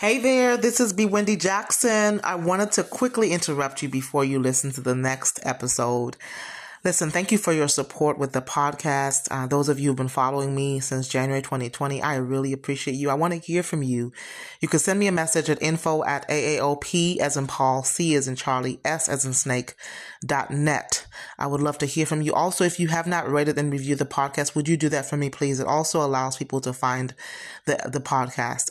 Hey there, this is BeWendy Jackson. I wanted to quickly interrupt you before you listen to the next episode. Listen, thank you for your support with the podcast. Those of you who've been following me since January 2020, I really appreciate you. I want to hear from you. You can send me a message at info@AAOP as in Paul, C as in Charlie, S as in Snake.net. I would love to hear from you. Also, if you have not rated and reviewed the podcast, would you do that for me, please? It also allows people to find the podcast.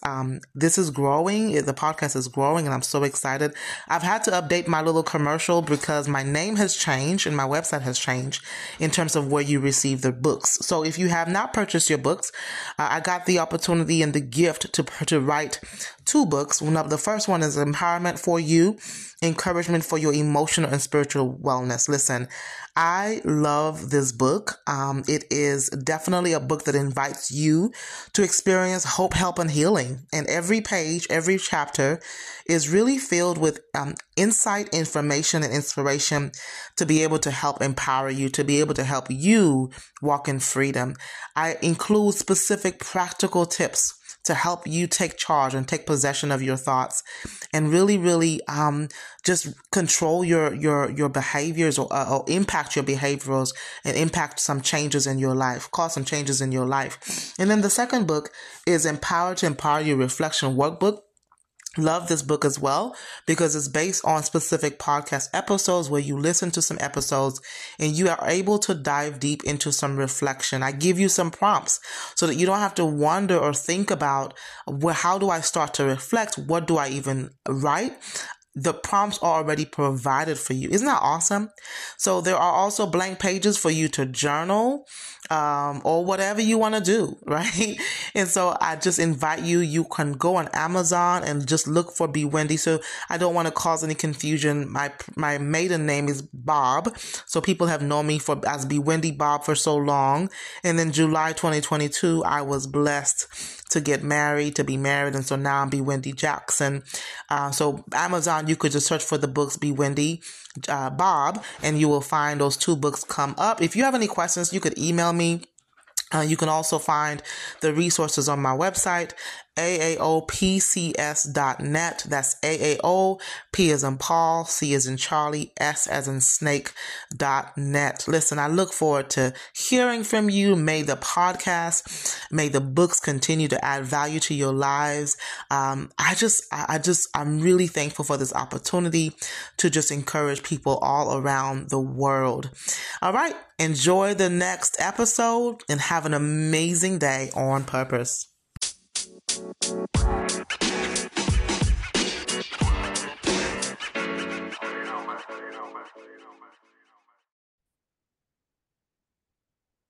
This is growing. The podcast is growing and I'm so excited. I've had to update my little commercial because my name has changed and my website has change in terms of where you receive the books. So if you have not purchased your books, I got the opportunity and the gift to write two books. The first one is Empowerment for You, Encouragement for Your Emotional and Spiritual Wellness. Listen, I love this book. It is definitely a book that invites you to experience hope, help, and healing. And every page, every chapter is really filled with insight, information, and inspiration to be able to help empower you, to be able to help you walk in freedom. I include specific practical tips to help you take charge and take possession of your thoughts and really just control your behaviors or impact your behaviors and impact some changes in your life, cause some changes in your life. And then the second book is Empower to Empower You, Reflection Workbook. Love this book as well because it's based on specific podcast episodes where you listen to some episodes and you are able to dive deep into some reflection. I give you some prompts so that you don't have to wonder or think about, well, how do I start to reflect? What do I even write? The prompts are already provided for you. Isn't that awesome? So there are also blank pages for you to journal or whatever you want to do, right? And so I just invite you, you can go on Amazon and just look for BeWendy. So I don't want to cause any confusion. My maiden name is Bob. So people have known me as BeWendy Bob for so long. And then July 2022, I was blessed to get married, to be married. And so now I'm BeWendy Jackson. So Amazon, you could just search for the books BeWendy Bob, and you will find those two books come up. If you have any questions, you could email me. You can also find the resources on my website, AAOPCS.net. That's AAO, P as in Paul, C as in Charlie, S as in Snake.net. Listen, I look forward to hearing from you. May the podcast, may the books continue to add value to your lives. I'm really thankful for this opportunity to just encourage people all around the world. All right. Enjoy the next episode and have an amazing day on purpose.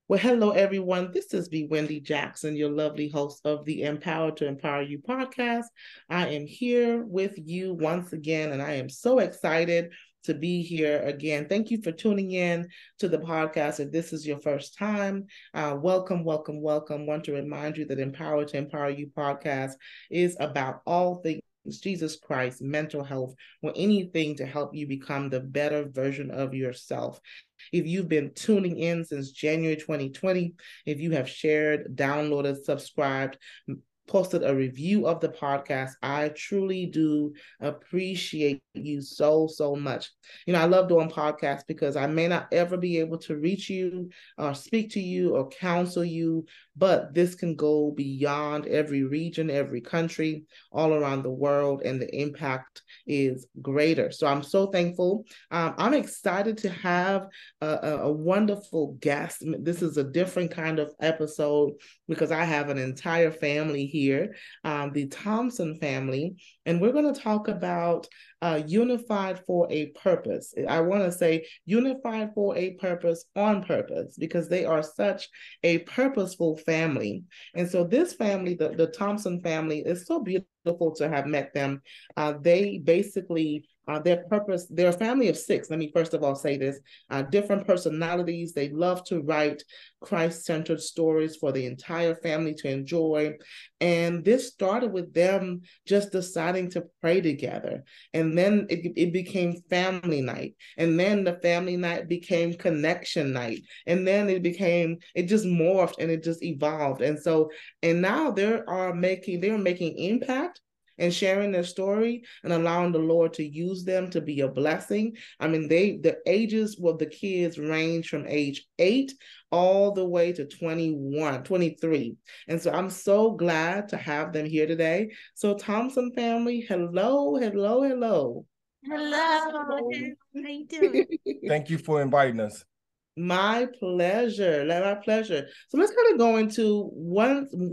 Well, hello, everyone. This is BeWendy Jackson, your lovely host of the Empower to Empower You podcast. I am here with you once again, and I am so excited to be here again. Thank you for tuning in to the podcast. If this is your first time, welcome. Want to remind you that Empower to Empower You podcast is about all things Jesus Christ, mental health, or anything to help you become the better version of yourself. If you've been tuning in since January 2020, if you have shared, downloaded, subscribed, posted a review of the podcast, I truly do appreciate you so much. You know, I love doing podcasts because I may not ever be able to reach you or speak to you or counsel you, but this can go beyond every region, every country, all around the world, and the impact is greater. So I'm so thankful. I'm excited to have a wonderful guest. This is a different kind of episode because I have an entire family here, the Thompson family, and we're going to talk about unified for a purpose. I want to say unified for a purpose on purpose because they are such a purposeful family. And so this family, the Thompson family, is so beautiful to have met them. They basically their purpose, they're a family of six. Let me first of all say this, different personalities. They love to write Christ-centered stories for the entire family to enjoy. And this started with them just deciding to pray together. And then it became family night. And then the family night became connection night. And then it just morphed and it just evolved. And now they're making impact and sharing their story and allowing the Lord to use them to be a blessing. I mean, the ages of the kids range from age 8 all the way to 21, 23. And so I'm so glad to have them here today. So Thompson family, hello, hello, hello. Hello. How are you doing? Thank you for inviting us. My pleasure. My pleasure. So let's kind of go into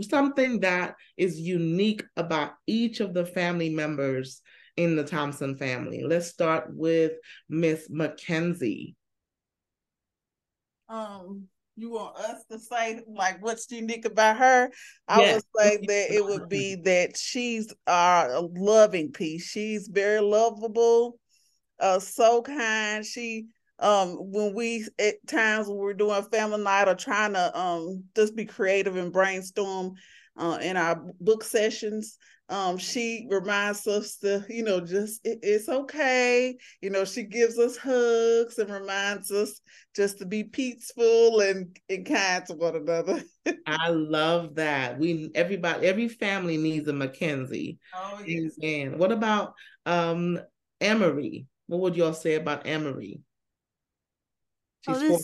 something that is unique about each of the family members in the Thompson family. Let's start with Miss McKenzie. You want us to say like what's unique about her? I would say that it would be that she's a loving piece. She's very lovable, so kind. She when we're doing family night or trying to just be creative and brainstorm in our book sessions, she reminds us to, you know, just it's okay. You know, she gives us hugs and reminds us just to be peaceful and kind to one another. I love that. Every family needs a McKenzie. Oh yes. And what about Emeri? What would y'all say about Emeri? We would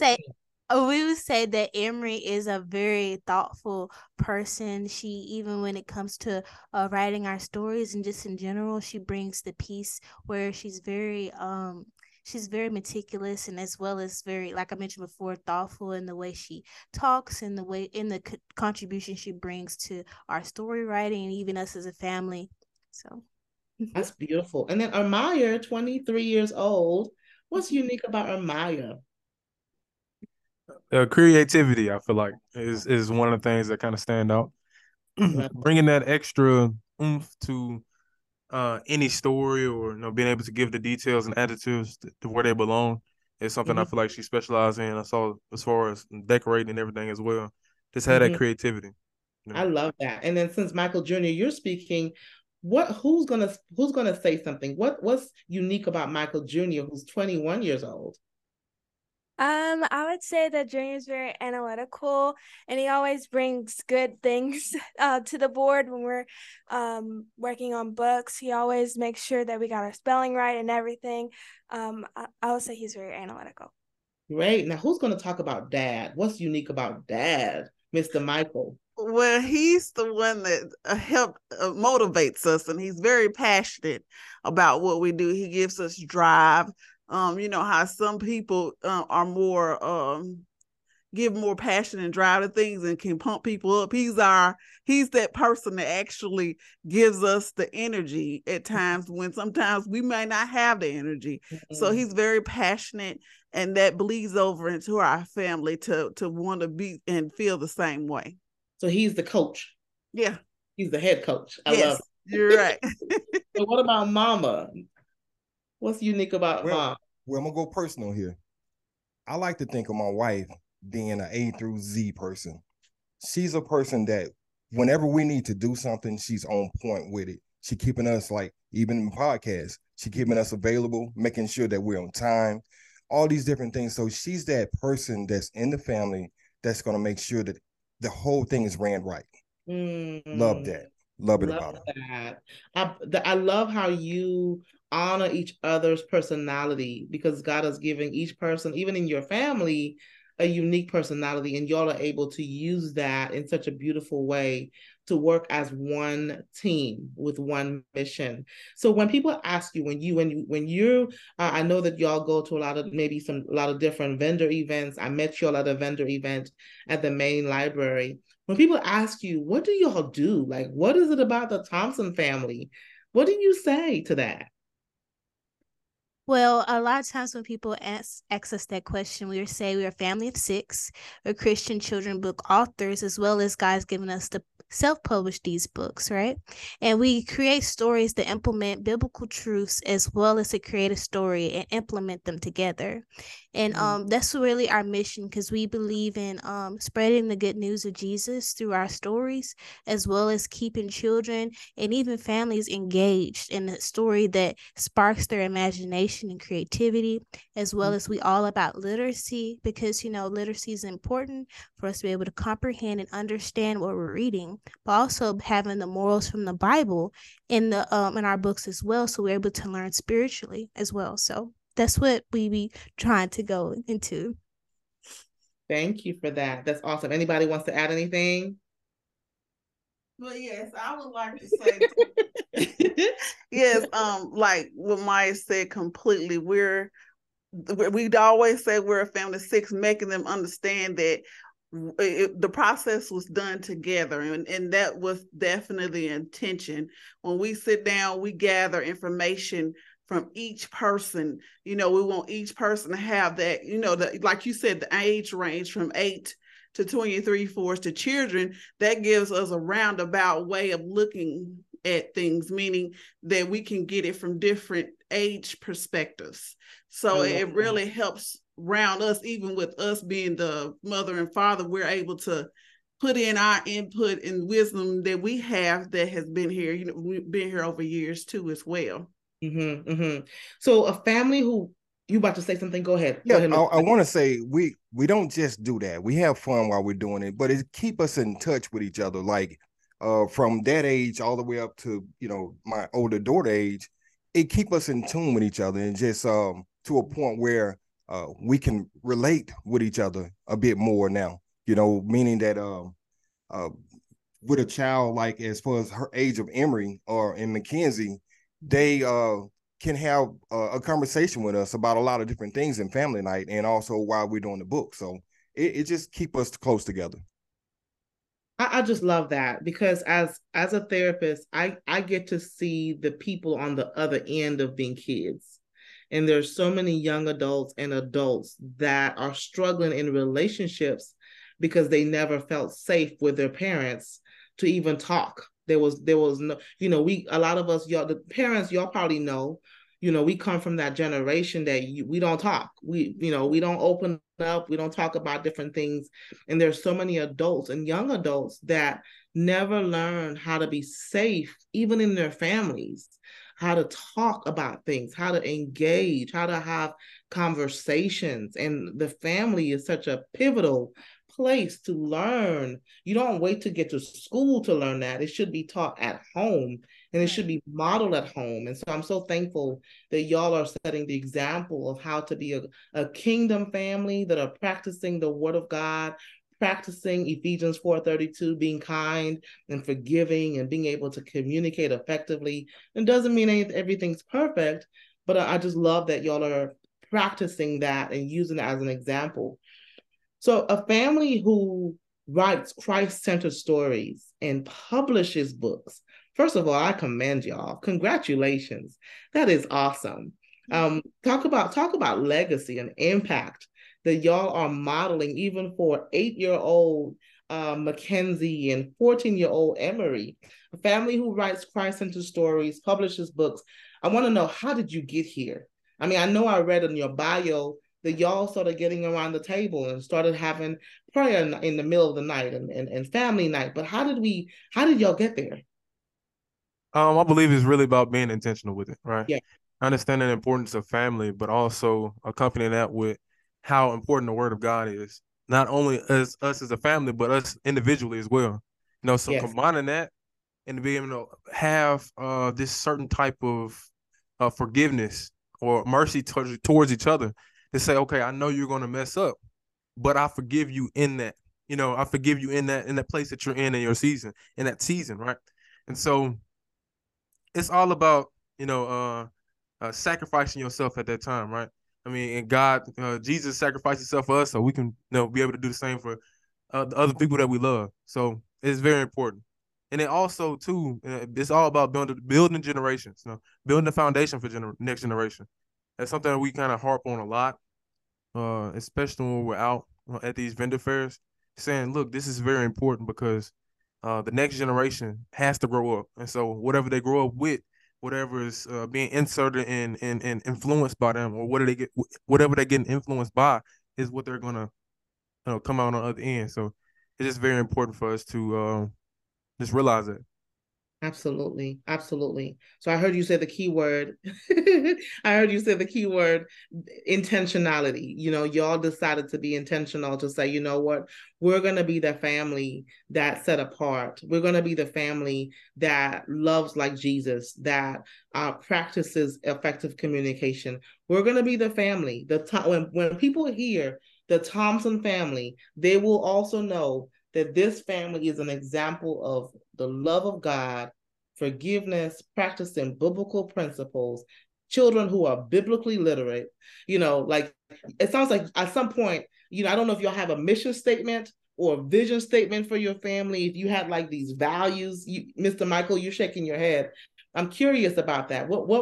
say that Emeri is a very thoughtful person. She, even when it comes to writing our stories and just in general, she brings the peace where she's very meticulous and as well as very, like I mentioned before, thoughtful in the way she talks and the way in the contribution she brings to our story writing and even us as a family. So that's beautiful. And then Ermya, 23 years old. What's unique about Ermya? Creativity, I feel like, is one of the things that kind of stand out. Bringing that extra oomph to any story, or, you know, being able to give the details and adjectives to where they belong is something I feel like she specializes in. I saw as far as decorating and everything as well. Just had that creativity. You know? I love that. And then since Michael Jr., you're speaking, who's gonna say something? What's unique about Michael Jr., who's 21 years old? I would say that Junior is very analytical, and he always brings good things to the board when we're working on books. He always makes sure that we got our spelling right and everything. I would say he's very analytical. Great. Now, who's going to talk about Dad? What's unique about Dad, Mr. Michael? Well, he's the one that motivates us, and he's very passionate about what we do. He gives us drive. You know how some people are more, give more passion and drive to things and can pump people up. He's that person that actually gives us the energy at times when sometimes we may not have the energy. Mm-hmm. So he's very passionate, and that bleeds over into our family to want to be and feel the same way. So he's the coach. Yeah. He's the head coach. Yes, love it. You're right. So what about Mama? What's unique about Mom? Well, I'm going to go personal here. I like to think of my wife being an A through Z person. She's a person that whenever we need to do something, she's on point with it. She's keeping us, like, even in podcasts, she's keeping us available, making sure that we're on time, all these different things. So she's that person that's in the family that's going to make sure that the whole thing is ran right. Mm-hmm. Love that. Love it about her. I love how you honor each other's personality, because God is giving each person, even in your family, a unique personality, and y'all are able to use that in such a beautiful way to work as one team with one mission. So when people ask you, I know that y'all go to a lot of different vendor events. I met y'all at a vendor event at the main library. When people ask you, what do y'all do? Like, what is it about the Thompson family? What do you say to that? Well, a lot of times when people ask us that question, we say we are a family of 6, we're Christian children book authors, as well as God's given us the self-publish these books, right? And we create stories that implement biblical truths as well as to create a story and implement them together. And that's really our mission, because we believe in spreading the good news of Jesus through our stories, as well as keeping children and even families engaged in a story that sparks their imagination and creativity, as well as we all about literacy, because, you know, literacy is important for us to be able to comprehend and understand what we're reading. but also having the morals from the Bible in the in our books as well, so we're able to learn spiritually as well. So that's what we be trying to go into. Thank you for that. That's awesome. Anybody wants to add anything? Well, yes, I would like to say, yes, like what Maya said, completely. We'd always say we're a family of six, making them understand that the process was done together. And that was definitely intention. When we sit down, we gather information from each person. You know, we want each person to have that, you know, the, like you said, the age range from 8 to 23 for us to children. That gives us a roundabout way of looking at things, meaning that we can get it from different age perspectives. So it really helps round us, even with us being the mother and father, we're able to put in our input and wisdom that we have that has been here, you know, we've been here over years too as well. Mm-hmm, mm-hmm. So a family who, you about to say something? Go ahead. Yeah, I want to say we don't just do that. We have fun while we're doing it, but it keep us in touch with each other. Like from that age all the way up to, you know, my older daughter age, it keep us in tune with each other, and just to a point where we can relate with each other a bit more now. You know, meaning that with a child, like as far as her age of Emeri or in McKenzie, they can have a conversation with us about a lot of different things in family night, and also while we're doing the book. So it just keeps us close together. I just love that, because as a therapist, I get to see the people on the other end of being kids. And there's so many young adults and adults that are struggling in relationships because they never felt safe with their parents to even talk. There was no, you know, a lot of us, y'all, the parents, y'all probably know, you know, we come from that generation that we don't talk. We don't open up. We don't talk about different things. And there's so many adults and young adults that never learn how to be safe, even in their families, how to talk about things, how to engage, how to have conversations. And the family is such a pivotal place to learn. You don't wait to get to school to learn that. It should be taught at home, and it should be modeled at home. And so I'm so thankful that y'all are setting the example of how to be a kingdom family that are practicing the word of God, practicing Ephesians 4:32, being kind and forgiving and being able to communicate effectively. It doesn't mean everything's perfect, but I just love that y'all are practicing that and using it as an example. So a family who writes Christ-centered stories and publishes books, first of all, I commend y'all. Congratulations. That is awesome. Talk about legacy and impact that y'all are modeling, even for 8-year-old McKenzie and 14-year-old Emeri. A family who writes Christ-centered stories, publishes books. I want to know, how did you get here? I mean, I know I read in your bio that y'all started getting around the table and started having prayer in the middle of the night and family night. But how did y'all get there? I believe it's really about being intentional with it, right? Yeah. Understanding the importance of family, but also accompanying that with how important the word of God is, not only us as a family, but us individually as well. You know, so yes, combining that and being able to have this certain type of forgiveness or mercy towards each other. To say, okay, I know you're going to mess up, but I forgive you in that. You know, I forgive you in that place that you're in your season, in that season, right? And so it's all about, you know, sacrificing yourself at that time, right? I mean, and God, Jesus sacrificed himself for us so we can, you know, be able to do the same for the other people that we love. So it's very important. And then also, too, it's all about building generations, you know, building the foundation for next generation. That's something that we kind of harp on a lot, especially when we're out at these vendor fairs, saying, look, this is very important because the next generation has to grow up. And so whatever they grow up with, whatever is being inserted and influenced by them, or whatever they're getting influenced by is what they're going to, you know, come out on the other end. So it's just very important for us to just realize that. Absolutely. Absolutely. So I heard you say the key word. Intentionality. You know, y'all decided to be intentional to say, you know what, we're going to be the family that's set apart. We're going to be the family that loves like Jesus, that practices effective communication. We're going to be the family. When people hear the Thompson family, they will also know that this family is an example of the love of God, forgiveness, practicing biblical principles, children who are biblically literate. You know, like, it sounds like at some point, you know, I don't know if y'all have a mission statement or a vision statement for your family. If you had like these values, Mr. Michael, you're shaking your head. I'm curious about that. What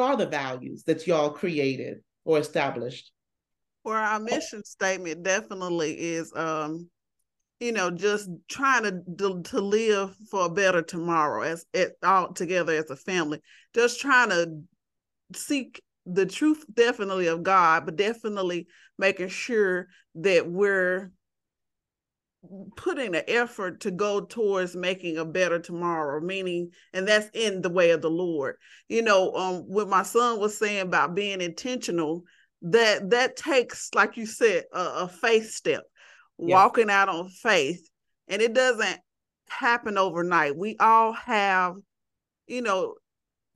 are the values that y'all created or established? Well, our mission statement definitely is, you know, just trying to live for a better tomorrow all together as a family, just trying to seek the truth definitely of God, but definitely making sure that we're putting an effort to go towards making a better tomorrow, meaning, and that's in the way of the Lord. You know, what my son was saying about being intentional, that takes, like you said, a faith step. Walking out on faith, and it doesn't happen overnight. We all have, you know,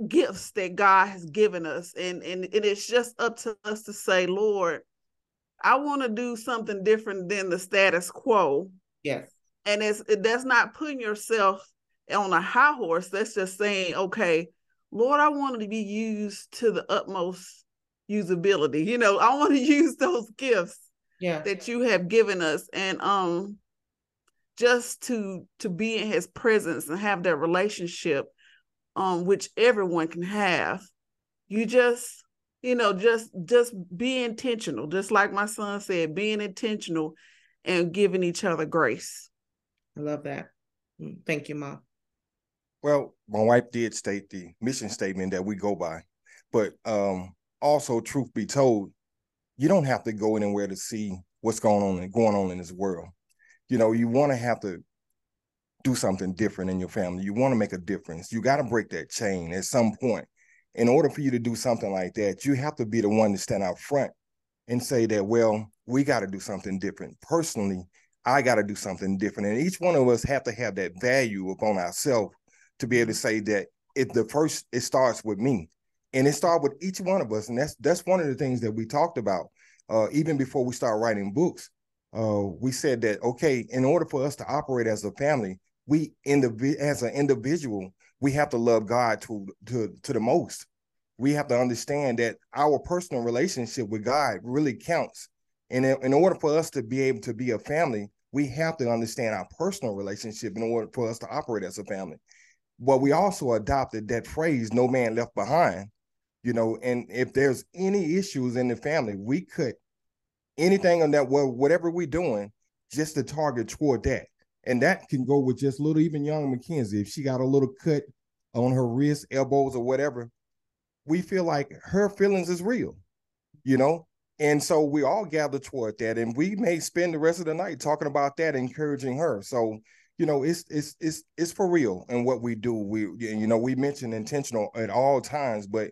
gifts that God has given us, and it's just up to us to say, Lord, I want to do something different than the status quo. Yes. And that's not putting yourself on a high horse. That's just saying, okay, Lord, I want to be used to the utmost usability. You know, I want to use those gifts that you have given us, and just to be in his presence and have that relationship, which everyone can have. You just, you know, just be intentional, just like my son said, being intentional and giving each other grace. I love that. Thank you, Mom. Well, my wife did state the mission statement that we go by, but also, truth be told, you don't have to go anywhere to see what's going on in this world. You know, you want to have to do something different in your family. You want to make a difference. You got to break that chain at some point. In order for you to do something like that, you have to be the one to stand out front and say that, well, we got to do something different. Personally, I got to do something different. And each one of us have to have that value upon ourselves to be able to say that it starts with me. And it started with each one of us. And that's one of the things that we talked about even before we started writing books. We said that, okay, in order for us to operate as a family, as an individual, we have to love God to the most. We have to understand that our personal relationship with God really counts. And in order for us to be able to be a family, we have to understand our personal relationship in order for us to operate as a family. But we also adopted that phrase, no man left behind. You know, and if there's any issues in the family, we could anything on that, well, whatever we're doing, just to target toward that. And that can go with just little, even young McKenzie. If she got a little cut on her wrist, elbows, or whatever, we feel like her feelings is real, you know? And so we all gather toward that. And we may spend the rest of the night talking about that, encouraging her. So, you know, it's for real. And what we do, you know, we mention intentional at all times, but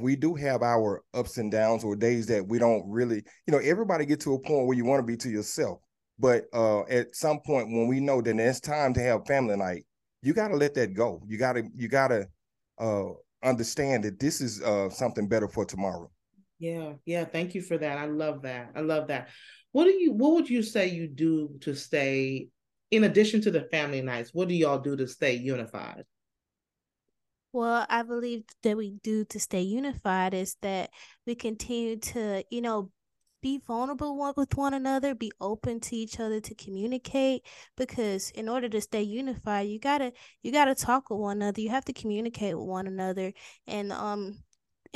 we do have our ups and downs or days that we don't really, you know, everybody get to a point where you want to be to yourself. But at some point when we know that it's time to have family night, you got to let that go. You got to understand that this is something better for tomorrow. Yeah. Yeah. Thank you for that. I love that. I love that. What would you say you do to stay, in addition to the family nights, what do y'all do to stay unified? Well, I believe that we do to stay unified is that we continue to, you know, be vulnerable with one another, be open to each other, to communicate, because in order to stay unified, you gotta talk with one another. You have to communicate with one another, and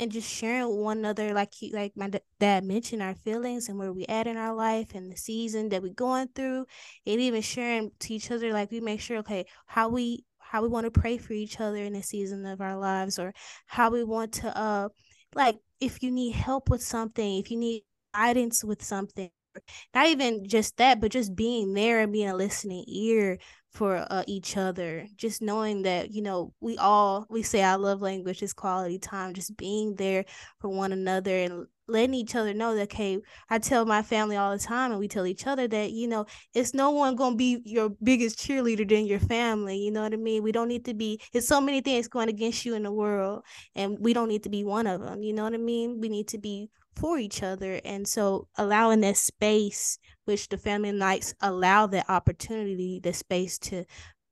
just sharing with one another, like my dad mentioned, our feelings and where we at in our life and the season that we're going through, and even sharing to each other, like, we make sure, okay, how we want to pray for each other in the season of our lives, or how we want to, like, if you need help with something, if you need guidance with something, not even just that, but just being there and being a listening ear for each other. Just knowing that, you know, we say our love language is quality time, just being there for one another and letting each other know that, okay, I tell my family all the time, and we tell each other that, you know, it's no one going to be your biggest cheerleader than your family. You know what I mean? We don't need to be, there's so many things going against you in the world, and we don't need to be one of them. You know what I mean? We need to be for each other. And so allowing that space, which the family nights allow that opportunity, the space to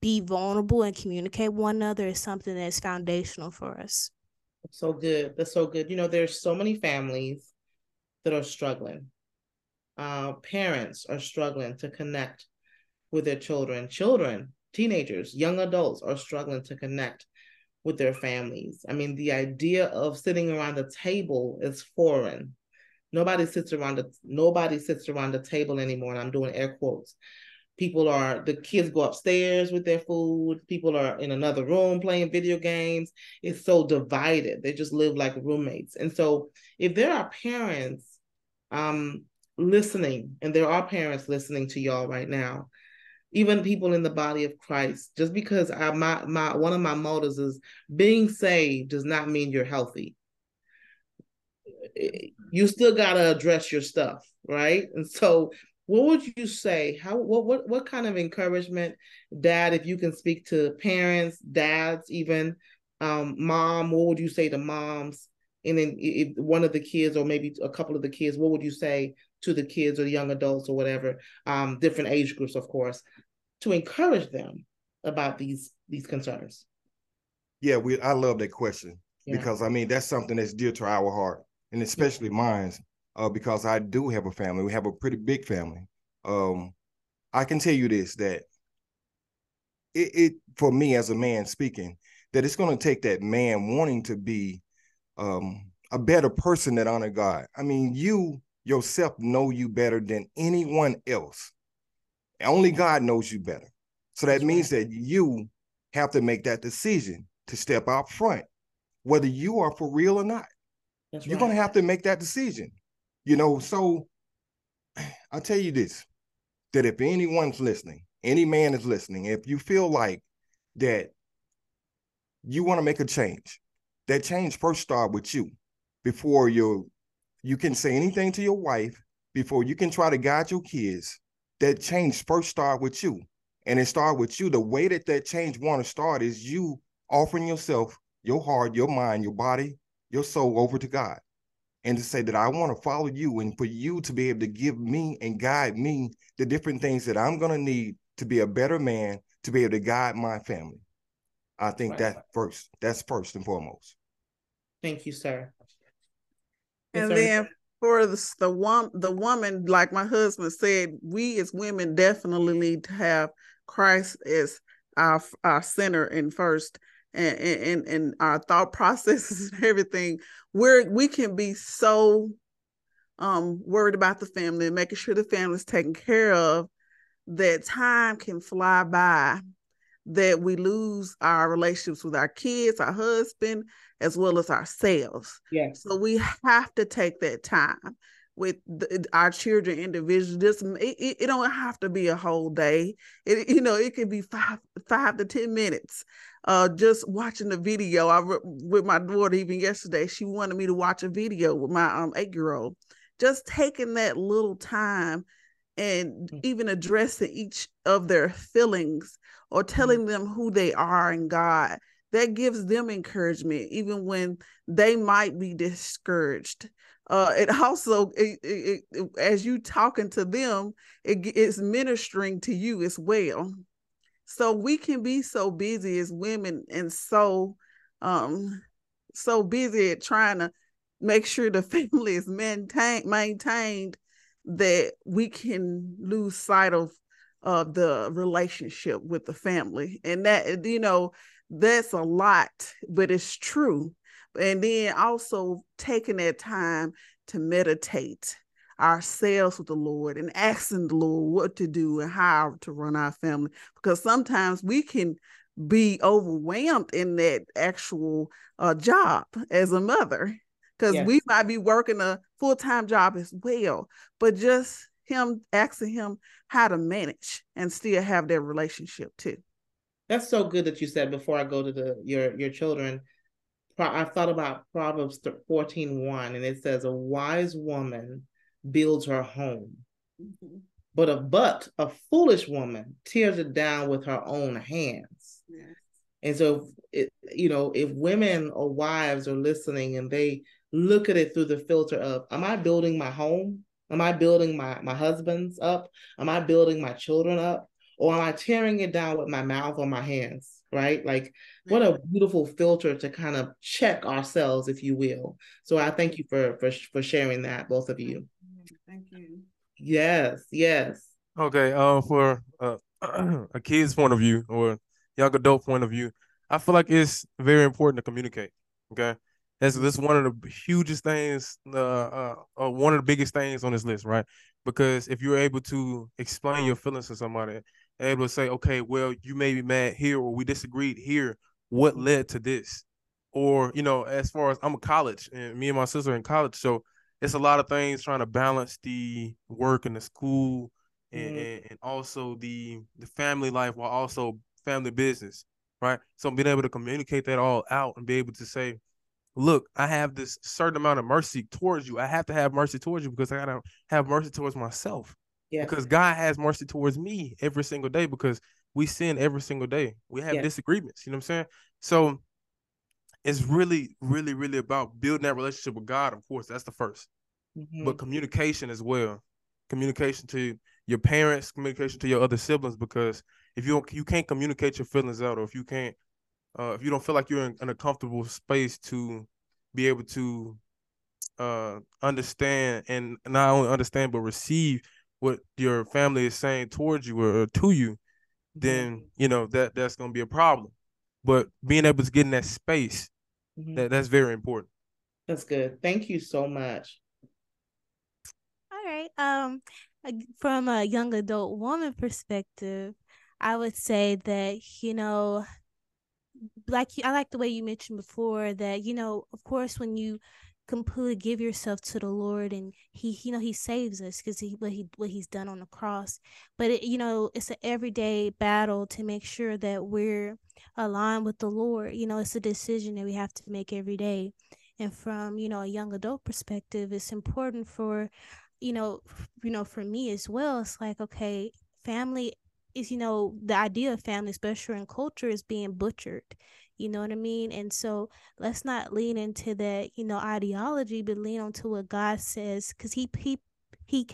be vulnerable and communicate one another, is something that's foundational for us. So good. That's so good. You know, there's so many families that are struggling. Parents are struggling to connect with their children. Children, teenagers, young adults are struggling to connect with their families. I mean, the idea of sitting around the table is foreign. Nobody sits around the table anymore. And I'm doing air quotes. The kids go upstairs with their food. People are in another room playing video games. It's so divided. They just live like roommates. And so if there are parents listening, and there are parents listening to y'all right now, even people in the body of Christ, just because one of my mottos is being saved does not mean you're healthy. You still got to address your stuff, right? And so what would you say? What kind of encouragement, Dad, if you can speak to parents, dads, even Mom, what would you say to moms? And then if one of the kids, or maybe a couple of the kids, what would you say to the kids or the young adults or whatever, different age groups, of course, to encourage them about these concerns? Yeah, I love that question, because I mean, that's something that's dear to our heart, and especially mine. Because I do have a family. We have a pretty big family. I can tell you this, that it for me as a man speaking, that it's going to take that man wanting to be a better person that honor God. I mean, you yourself know you better than anyone else. Only God knows you better. So that means that you have to make that decision to step out front, whether you are for real or not. You're going to have to make that decision. You know, so I'll tell you this, that if anyone's listening, any man is listening, if you feel like that you want to make a change, that change first start with you before you can say anything to your wife, before you can try to guide your kids. That change first start with you. And it start with you. The way that change want to start is you offering yourself, your heart, your mind, your body, your soul over to God. And to say that I want to follow you, and for you to be able to give me and guide me the different things that I'm going to need to be a better man, to be able to guide my family. I think that's first and foremost. Thank you, sir. And then for the woman, like my husband said, we as women definitely need to have Christ as our center and first. And our thought processes and everything, where we can be so worried about the family and making sure the family's taken care of, that time can fly by, that we lose our relationships with our kids, our husband, as well as ourselves. Yes. So we have to take that time with our children individually. It don't have to be a whole day. It could be five to 10 minutes. Just watching the video. With my daughter, even yesterday, she wanted me to watch a video with my 8-year-old. Just taking that little time and even addressing each of their feelings or telling them who they are in God, that gives them encouragement, even when they might be discouraged. It also, as you talking to them, it's ministering to you as well. So we can be so busy as women and so busy at trying to make sure the family is maintained that we can lose sight of the relationship with the family. And that, you know, that's a lot, but it's true. And then also taking that time to meditate ourselves with the Lord and asking the Lord what to do and how to run our family. Because sometimes we can be overwhelmed in that actual job as a mother, because we might be working a full-time job as well. But just him, asking him how to manage and still have their relationship too. That's so good that you said before I go to your children. I thought about Proverbs 14:1, and it says, a wise woman builds her home, mm-hmm. but a foolish woman tears it down with her own hands. Yes. And so, if women or wives are listening and they look at it through the filter of, am I building my home? Am I building my husband's up? Am I building my children up? Or am I tearing it down with my mouth or my hands, right? Like, what a beautiful filter to kind of check ourselves, if you will. So I thank you for sharing that, both of you. Thank you. Yes, yes. Okay, for a kid's point of view or young adult point of view, I feel like it's very important to communicate, okay? That's one of the hugest things, one of the biggest things on this list, right? Because if you're able to explain your feelings to somebody, able to say, okay, well, you may be mad here, or we disagreed here. What led to this? Or, as far as I'm in college and me and my sister are in college. So it's a lot of things trying to balance the work and the school and also the family life while also family business, right? So being able to communicate that all out and be able to say, look, I have this certain amount of mercy towards you. I have to have mercy towards you because I got to have mercy towards myself. Yeah. Because God has mercy towards me every single day, because we sin every single day. We have disagreements, you know what I'm saying? So it's really, really, really about building that relationship with God, of course. That's the first. Mm-hmm. But communication as well. Communication to your parents, communication to your other siblings, because if you can't communicate your feelings out, or if you can't, if you don't feel like you're in a comfortable space to be able to understand, and not only understand, but receive what your family is saying towards you or to you, then that's going to be a problem. But being able to get in that space, that's very important. That's good. Thank you so much. All right. From a young adult woman perspective, I would say that, I like the way you mentioned before that, of course, when you completely give yourself to the Lord, and he saves us because what he's done on the cross. But it's an everyday battle to make sure that we're aligned with the Lord. It's a decision that we have to make every day. And from a young adult perspective, it's important for for me as well. It's like, okay, family is the idea of family, especially in culture, is being butchered. You know what I mean? And so let's not lean into that, ideology, but lean onto what God says, because he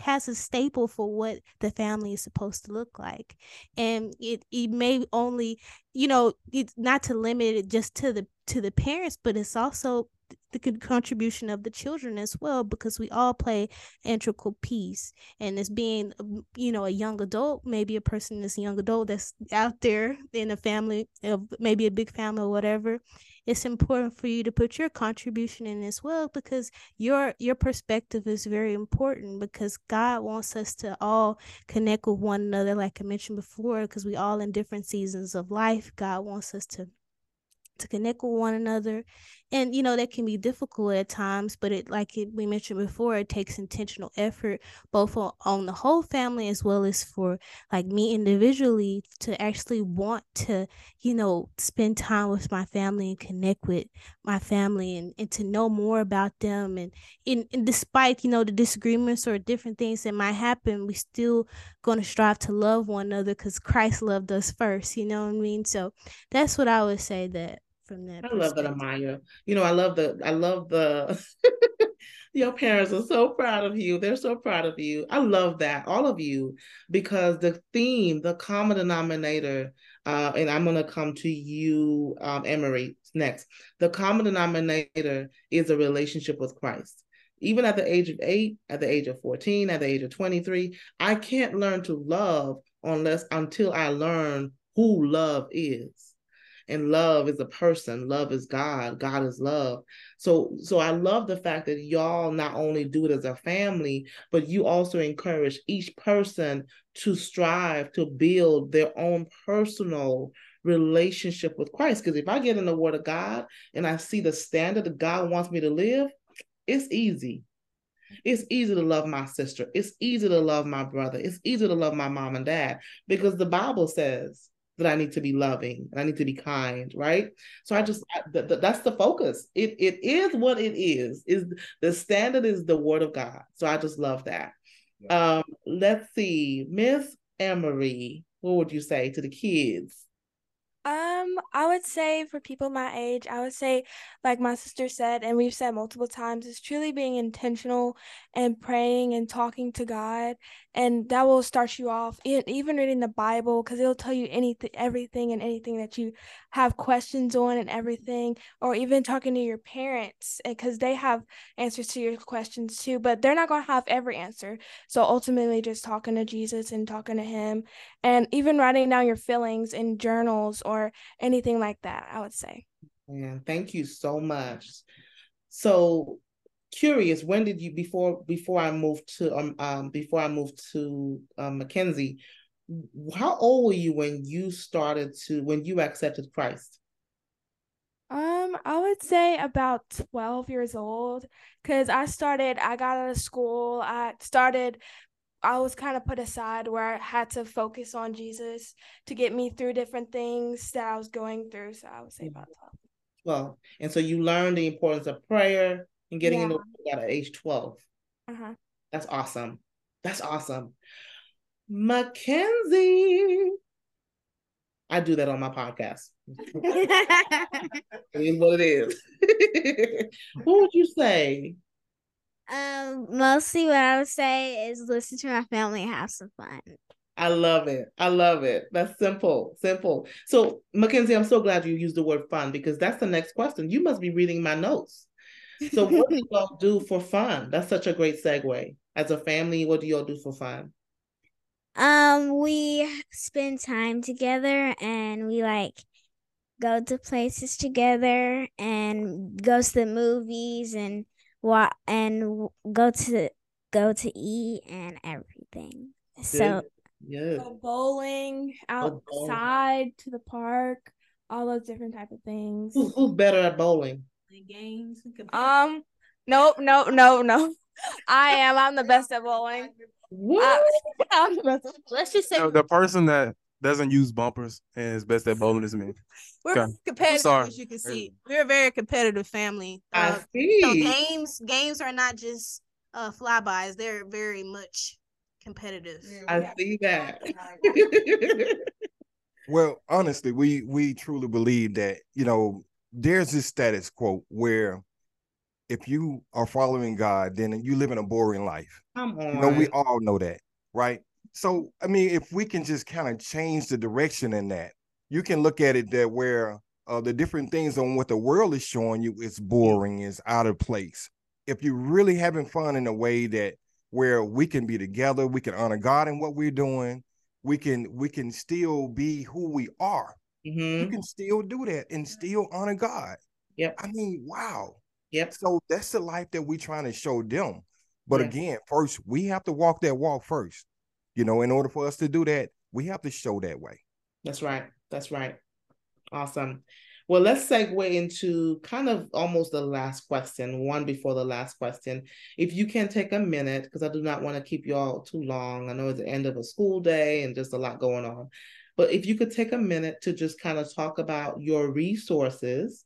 has a staple for what the family is supposed to look like. And it may only, it's not to limit it just to the parents, but it's also the contribution of the children as well, because we all play integral piece. And as being, a young adult, maybe a person that's a young adult that's out there in a family, maybe a big family or whatever, it's important for you to put your contribution in as well, because your perspective is very important, because God wants us to all connect with one another, like I mentioned before, because we all in different seasons of life. God wants us to connect with one another, and that can be difficult at times, but we mentioned before, it takes intentional effort, both on the whole family as well as for like me individually, to actually want to spend time with my family and connect with my family and to know more about them, and despite the disagreements or different things that might happen, we still going to strive to love one another because Christ loved us first. You know what I mean? So that's what I would say that from that. I love that, Amaya. I love the your parents are so proud of you. They're so proud of you. I love that, all of you, because the theme, the common denominator, and I'm going to come to you, Emeri, next. The common denominator is a relationship with Christ. Even at the age of 8, at the age of 14, at the age of 23, I can't learn to love until I learn who love is. And love is a person. Love is God. God is love. So I love the fact that y'all not only do it as a family, but you also encourage each person to strive to build their own personal relationship with Christ. Because if I get in the Word of God and I see the standard that God wants me to live, it's easy. It's easy to love my sister. It's easy to love my brother. It's easy to love my mom and dad, because the Bible says that I need to be loving and I need to be kind, right? So that's the focus. It is what it is. Is the standard is the word of God. So I just love that. Yeah. Let's see, Miss Emeri, what would you say to the kids? I would say for people my age, I would say, like my sister said, and we've said multiple times, is truly being intentional and praying and talking to God. And that will start you off, even reading the Bible, because it'll tell you everything that you have questions on and everything, or even talking to your parents, because they have answers to your questions too, but they're not going to have every answer. So ultimately just talking to Jesus and talking to him, and even writing down your feelings in journals or anything like that, I would say. Yeah, thank you so much. So curious, when did you, before I moved to McKenzie, how old were you when you accepted Christ? I would say about 12 years old, because I got out of school. I was kind of put aside, where I had to focus on Jesus to get me through different things that I was going through. So I would say about 12. Well, and so you learned the importance of prayer and getting into God at age 12. Uh-huh. That's awesome. That's awesome. McKenzie. I do that on my podcast. It is what it is. What would you say? Mostly what I would say is listen to my family and have some fun. I love it. I love it. That's simple. So McKenzie, I'm so glad you used the word fun, because that's the next question. You must be reading my notes. So what do y'all do for fun? That's such a great segue. As a family, what do y'all do for fun? We spend time together, and we go to places together and go to the movies and go to eat and everything. So yeah, go bowling outside to the park, all those different type of things. Who's better at bowling? Games. No. I am. I'm the best at bowling. What? I'm the best. Let's just say the person that doesn't use bumpers and is best at bowling is me. We're competitive, as you can see. We're a very competitive family. I see. So games are not just flybys. They're very much competitive. I see that. Well, honestly, we truly believe that, there's this status quo where if you are following God, then you live in a boring life. Come on. We all know that, right? So, if we can just kind of change the direction in that, you can look at it that where the different things on what the world is showing you is boring, is out of place. If you're really having fun in a way that where we can be together, we can honor God in what we're doing, we can still be who we are. Mm-hmm. You can still do that and still honor God. Yep. Wow. Yep. So that's the life that we're trying to show them. But again, first, we have to walk that walk first. In order for us to do that, we have to show that way. That's right. Awesome. Well, let's segue into kind of almost the last question, one before the last question. If you can take a minute, because I do not want to keep you all too long. I know it's the end of a school day and just a lot going on. But if you could take a minute to just kind of talk about your resources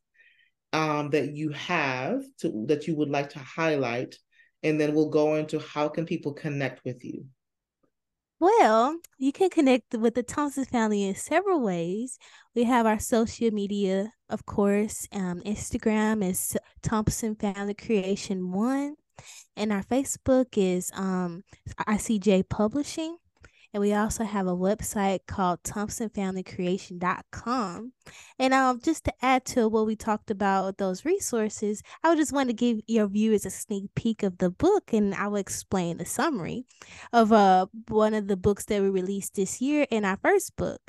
that you have that you would like to highlight, and then we'll go into how can people connect with you. Well, you can connect with the Thompson family in several ways. We have our social media, of course. Instagram is Thompson Family Creation 1, and our Facebook is ICJ Publishing. And we also have a website called thompsonfamilycreation.com. And just to add to what we talked about with those resources, I would just want to give your viewers a sneak peek of the book, and I will explain the summary of one of the books that we released this year in our first book.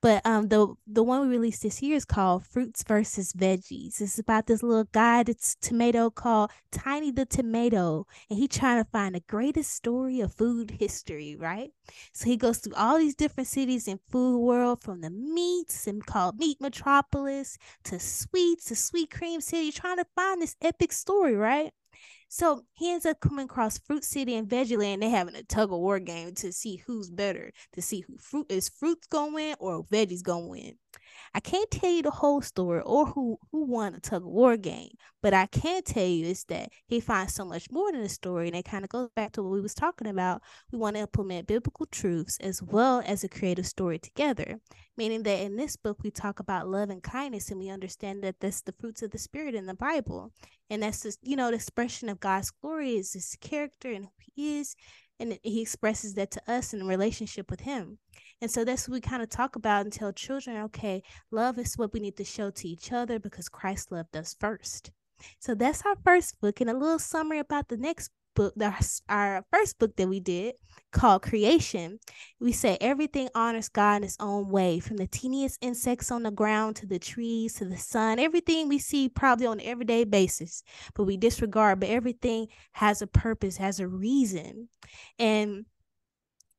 But the one we released this year is called Fruits versus Veggies. It's about this little guy that's tomato called Tiny the Tomato. And he's trying to find the greatest story of food history, right? So he goes through all these different cities in food world, from the meats and called Meat Metropolis to sweets to Sweet Cream City, trying to find this epic story, right? So he ends up coming across Fruit City and Veggie Land. They're having a tug of war game to see who's better, to see who fruit's gonna win or Veggie's gonna win. I can't tell you the whole story or who won the tug of war game, but I can tell you is that he finds so much more than the story, and it kind of goes back to what we was talking about. We want to implement biblical truths as well as a creative story together, meaning that in this book we talk about love and kindness, and we understand that that's the fruits of the Spirit in the Bible, and that's just, you know, the expression of God's glory is His character and who He is. And He expresses that to us in a relationship with Him. And so that's what we kind of talk about and tell children, okay, love is what we need to show to each other because Christ loved us first. So that's our first book, and a little summary about the next book, our first book that we did called Creation. We say everything honors God in its own way, from the teeniest insects on the ground to the trees to the sun, everything we see probably on an everyday basis, but we disregard, but everything has a purpose, has a reason. And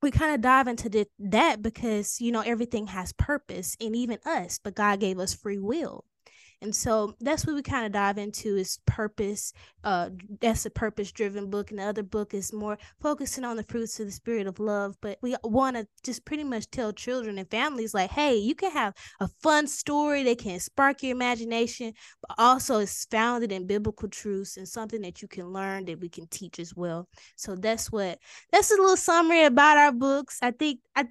we kind of dive into that because, you know, everything has purpose, and even us, but God gave us free will. And so that's what we kind of dive into is purpose. That's a purpose-driven book. And the other book is more focusing on the fruits of the Spirit of love. But we want to just pretty much tell children and families, like, hey, you can have a fun story that can spark your imagination, but also it's founded in biblical truths and something that you can learn that we can teach as well. So that's a little summary about our books. I think I've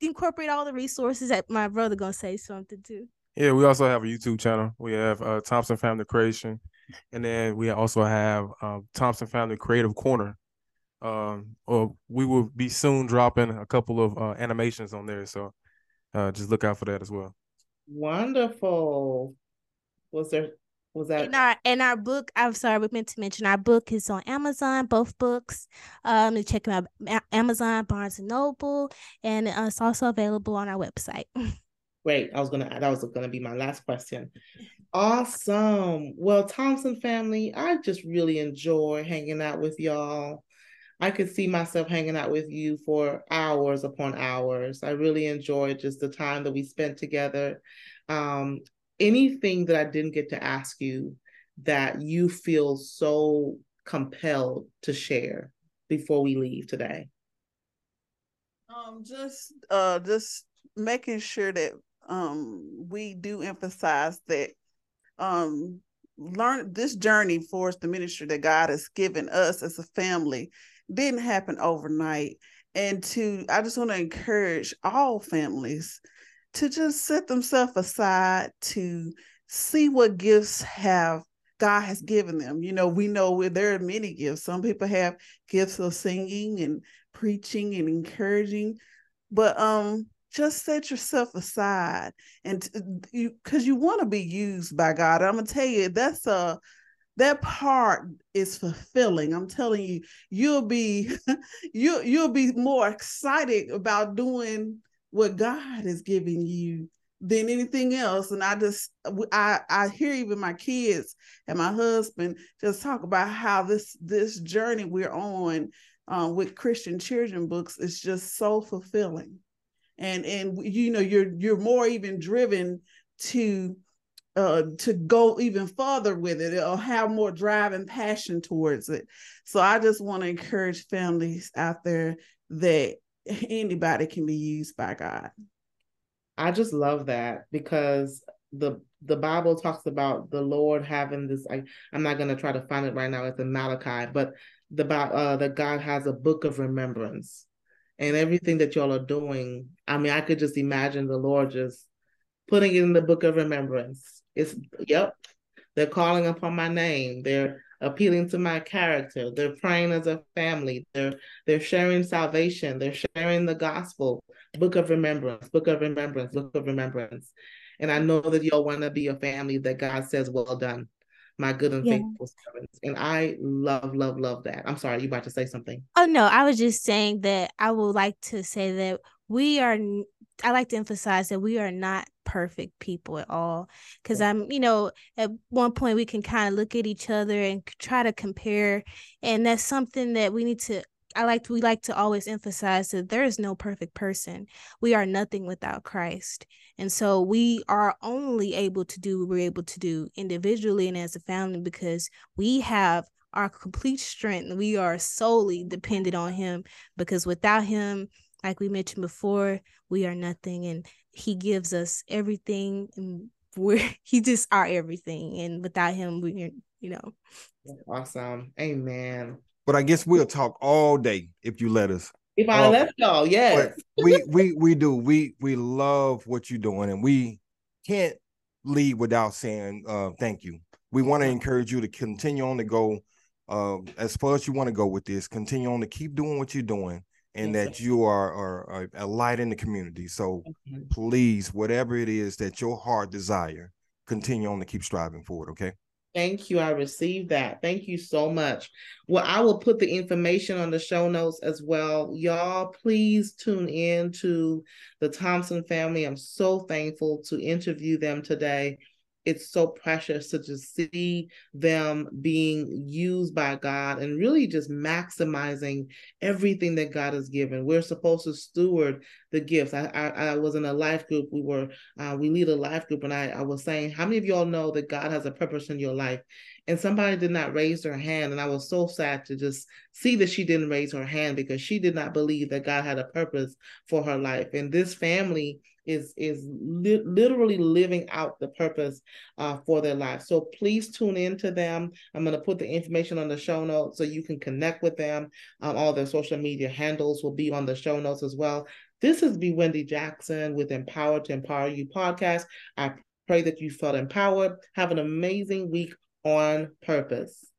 incorporated all the resources. That my brother going to say something too. Yeah, we also have a YouTube channel. We have Thompson Family Creation, and then we also have Thompson Family Creative Corner. We will be soon dropping a couple of animations on there, so just look out for that as well. Wonderful. Was that in our book? I'm sorry, we meant to mention our book is on Amazon. Both books, you check them out Amazon, Barnes and Noble, and it's also available on our website. Great. That was gonna be my last question. Awesome. Well, Thompson family, I just really enjoy hanging out with y'all. I could see myself hanging out with you for hours upon hours. I really enjoyed just the time that we spent together. Anything that I didn't get to ask you that you feel so compelled to share before we leave today? Just making sure that we do emphasize that learn this journey for us, the ministry that God has given us as a family, didn't happen overnight. And I just want to encourage all families to just set themselves aside to see what gifts God has given them. You know, we know there are many gifts. Some people have gifts of singing and preaching and encouraging, but just set yourself aside, and because you want to be used by God. I'm gonna tell you that part is fulfilling. I'm telling you, you'll be more excited about doing what God is giving you than anything else. And I hear even my kids and my husband just talk about how this journey we're on with Christian children books is just so fulfilling. And you know, you're more even driven to go even further with it, or have more drive and passion towards it. So I just want to encourage families out there that anybody can be used by God. I just love that, because the Bible talks about the Lord having this. I'm not going to try to find it right now. It's in Malachi, but that God has a book of remembrance. And everything that y'all are doing, I mean, I could just imagine the Lord just putting it in the book of remembrance. They're calling upon my name. They're appealing to my character. They're praying as a family. They're sharing salvation. They're sharing the gospel. Book of remembrance, book of remembrance, book of remembrance. And I know that y'all want to be a family that God says, well done, my good and faithful servants. And I love that. I'm sorry, you about to say something? Oh no, I was just saying that I would like to say that I like to emphasize that we are not perfect people at all, because I'm, you know, at one point we can kind of look at each other and try to compare, and that's something that we like to always emphasize, that there is no perfect person. We are nothing without Christ. And so we are only able to do what we're able to do individually and as a family, because we have our complete strength. We are solely dependent on him, because without him, like we mentioned before, we are nothing. And he gives us everything, and he just our everything. And without him, we, you know. Awesome. Amen. But I guess we'll talk all day if you let us. If I let y'all, yes. We do. We love what you're doing, and we can't leave without saying thank you. We want to encourage you to continue on to go as far as you want to go with this. Continue on to keep doing what you're doing, and that you are a light in the community. So please, whatever it is that your heart desire, continue on to keep striving for it, okay? Thank you. I received that. Thank you so much. Well, I will put the information on the show notes as well. Y'all, please tune in to the Thompson family. I'm so thankful to interview them today. It's so precious to just see them being used by God and really just maximizing everything that God has given. We're supposed to steward the gifts. I was in a life group. We lead a life group, and I was saying, how many of y'all know that God has a purpose in your life? And somebody did not raise her hand. And I was so sad to just see that she didn't raise her hand, because she did not believe that God had a purpose for her life. And this family is literally living out the purpose for their life. So please tune in to them. I'm going to put the information on the show notes so you can connect with them. All their social media handles will be on the show notes as well. This is BeWendy Jackson with Empower to Empower You podcast. I pray that you felt empowered. Have an amazing week on purpose.